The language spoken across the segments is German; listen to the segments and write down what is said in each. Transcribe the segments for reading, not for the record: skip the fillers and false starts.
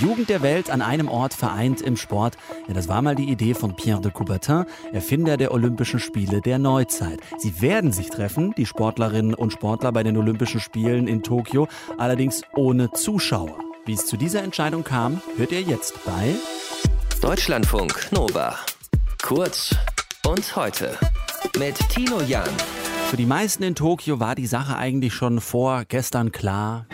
Jugend der Welt an einem Ort vereint im Sport. Ja, das war mal die Idee von Pierre de Coubertin, Erfinder der Olympischen Spiele der Neuzeit. Sie werden sich treffen, die Sportlerinnen und Sportler bei den Olympischen Spielen in Tokio, allerdings ohne Zuschauer. Wie es zu dieser Entscheidung kam, hört ihr jetzt bei Deutschlandfunk Nova. Kurz und heute mit Tino Jan. Für die meisten in Tokio war die Sache eigentlich schon vor gestern klar.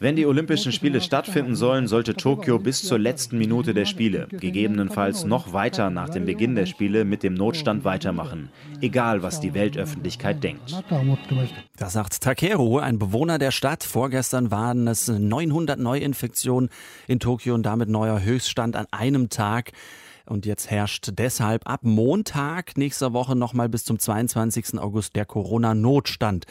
Wenn die Olympischen Spiele stattfinden sollen, sollte Tokio bis zur letzten Minute der Spiele, gegebenenfalls noch weiter nach dem Beginn der Spiele, mit dem Notstand weitermachen. Egal, was die Weltöffentlichkeit denkt. Das sagt Takeru, ein Bewohner der Stadt. Vorgestern waren es 900 Neuinfektionen in Tokio und damit neuer Höchststand an einem Tag. Und jetzt herrscht deshalb ab Montag nächster Woche nochmal bis zum 22. August der Corona-Notstand.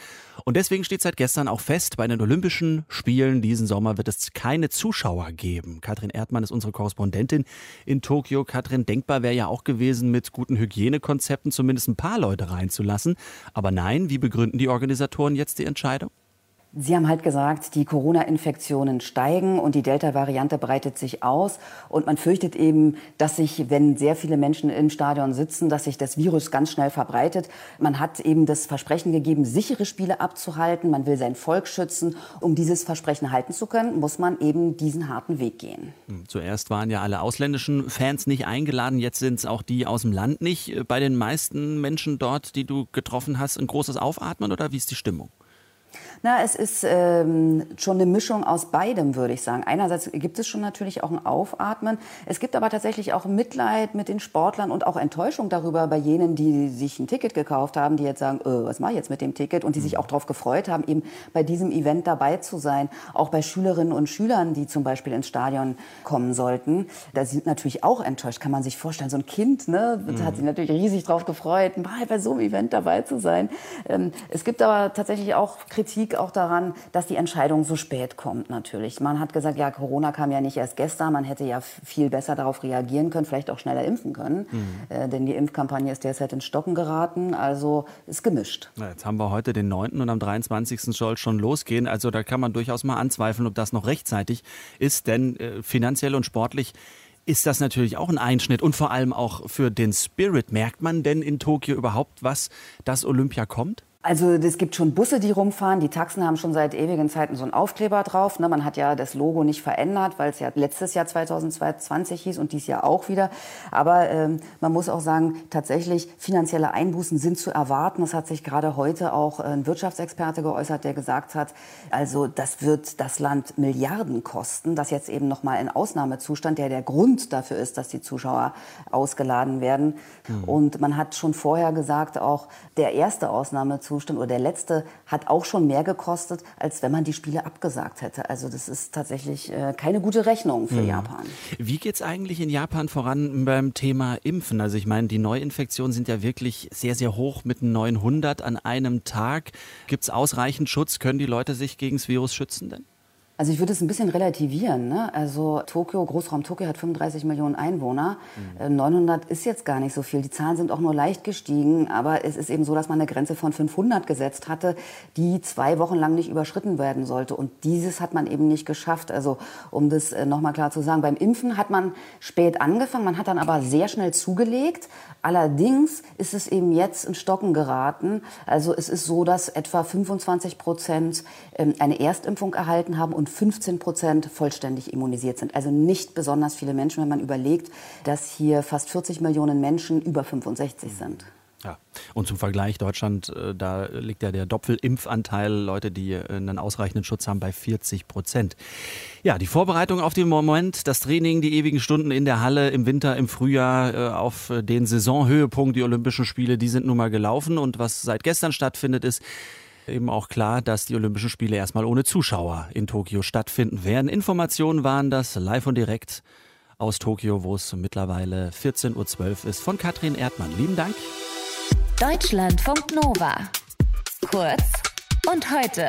Und deswegen steht seit gestern auch fest, bei den Olympischen Spielen diesen Sommer wird es keine Zuschauer geben. Katrin Erdmann ist unsere Korrespondentin in Tokio. Katrin, denkbar wäre ja auch gewesen, mit guten Hygienekonzepten zumindest ein paar Leute reinzulassen. Aber nein, wie begründen die Organisatoren jetzt die Entscheidung? Sie haben halt gesagt, die Corona-Infektionen steigen und die Delta-Variante breitet sich aus. Und man fürchtet eben, dass sich, wenn sehr viele Menschen im Stadion sitzen, dass sich das Virus ganz schnell verbreitet. Man hat eben das Versprechen gegeben, sichere Spiele abzuhalten. Man will sein Volk schützen. Um dieses Versprechen halten zu können, muss man eben diesen harten Weg gehen. Zuerst waren ja alle ausländischen Fans nicht eingeladen. Jetzt sind es auch die aus dem Land nicht. Bei den meisten Menschen dort, die du getroffen hast, ein großes Aufatmen oder wie ist die Stimmung? Na, es ist schon eine Mischung aus beidem, würde ich sagen. Einerseits gibt es schon natürlich auch ein Aufatmen. Es gibt aber tatsächlich auch Mitleid mit den Sportlern und auch Enttäuschung darüber bei jenen, die sich ein Ticket gekauft haben, die jetzt sagen, was mache ich jetzt mit dem Ticket? Und die sich auch darauf gefreut haben, eben bei diesem Event dabei zu sein. Auch bei Schülerinnen und Schülern, die zum Beispiel ins Stadion kommen sollten. Da sind natürlich auch enttäuscht, kann man sich vorstellen. So ein Kind, ne, hat sich natürlich riesig darauf gefreut, mal bei so einem Event dabei zu sein. Es gibt aber tatsächlich auch Kritik auch daran, dass die Entscheidung so spät kommt natürlich. Man hat gesagt, ja, Corona kam ja nicht erst gestern, man hätte ja viel besser darauf reagieren können, vielleicht auch schneller impfen können, denn die Impfkampagne ist derzeit ins Stocken geraten, also ist gemischt. Na, jetzt haben wir heute den 9. und am 23. soll schon losgehen, also da kann man durchaus mal anzweifeln, ob das noch rechtzeitig ist, denn finanziell und sportlich ist das natürlich auch ein Einschnitt und vor allem auch für den Spirit. Merkt man denn in Tokio überhaupt, was das Olympia kommt? Also es gibt schon Busse, die rumfahren. Die Taxen haben schon seit ewigen Zeiten so einen Aufkleber drauf. Man hat ja das Logo nicht verändert, weil es ja letztes Jahr 2020 hieß und dieses Jahr auch wieder. Aber man muss auch sagen, tatsächlich finanzielle Einbußen sind zu erwarten. Das hat sich gerade heute auch ein Wirtschaftsexperte geäußert, der gesagt hat, also das wird das Land Milliarden kosten. Das jetzt eben nochmal ein Ausnahmezustand, der Grund dafür ist, dass die Zuschauer ausgeladen werden. Und man hat schon vorher gesagt, auch der erste Ausnahmezustand oder der letzte hat auch schon mehr gekostet, als wenn man die Spiele abgesagt hätte. Also das ist tatsächlich keine gute Rechnung für Japan. Wie geht es eigentlich in Japan voran beim Thema Impfen? Also ich meine, die Neuinfektionen sind ja wirklich sehr, sehr hoch mit 900 an einem Tag. Gibt es ausreichend Schutz? Können die Leute sich gegen das Virus schützen denn? Also ich würde es ein bisschen relativieren, ne? Also Tokio, Großraum Tokio hat 35 Millionen Einwohner. 900 ist jetzt gar nicht so viel. Die Zahlen sind auch nur leicht gestiegen. Aber es ist eben so, dass man eine Grenze von 500 gesetzt hatte, die 2 Wochen lang nicht überschritten werden sollte. Und dieses hat man eben nicht geschafft. Also um das nochmal klar zu sagen, beim Impfen hat man spät angefangen. Man hat dann aber sehr schnell zugelegt. Allerdings ist es eben jetzt in Stocken geraten. Also es ist so, dass etwa 25% eine Erstimpfung erhalten haben und 15% vollständig immunisiert sind. Also nicht besonders viele Menschen, wenn man überlegt, dass hier fast 40 Millionen Menschen über 65 sind. Ja. Und zum Vergleich, Deutschland, da liegt ja der Doppelimpfanteil, Leute, die einen ausreichenden Schutz haben, bei 40%. Ja, die Vorbereitung auf den Moment, das Training, die ewigen Stunden in der Halle, im Winter, im Frühjahr, auf den Saisonhöhepunkt, die Olympischen Spiele, die sind nun mal gelaufen. Und was seit gestern stattfindet, ist eben auch klar, dass die Olympischen Spiele erstmal ohne Zuschauer in Tokio stattfinden werden. Informationen waren das live und direkt aus Tokio, wo es mittlerweile 14:12 Uhr ist, von Katrin Erdmann. Lieben Dank. Deutschlandfunk Nova. Kurz und heute.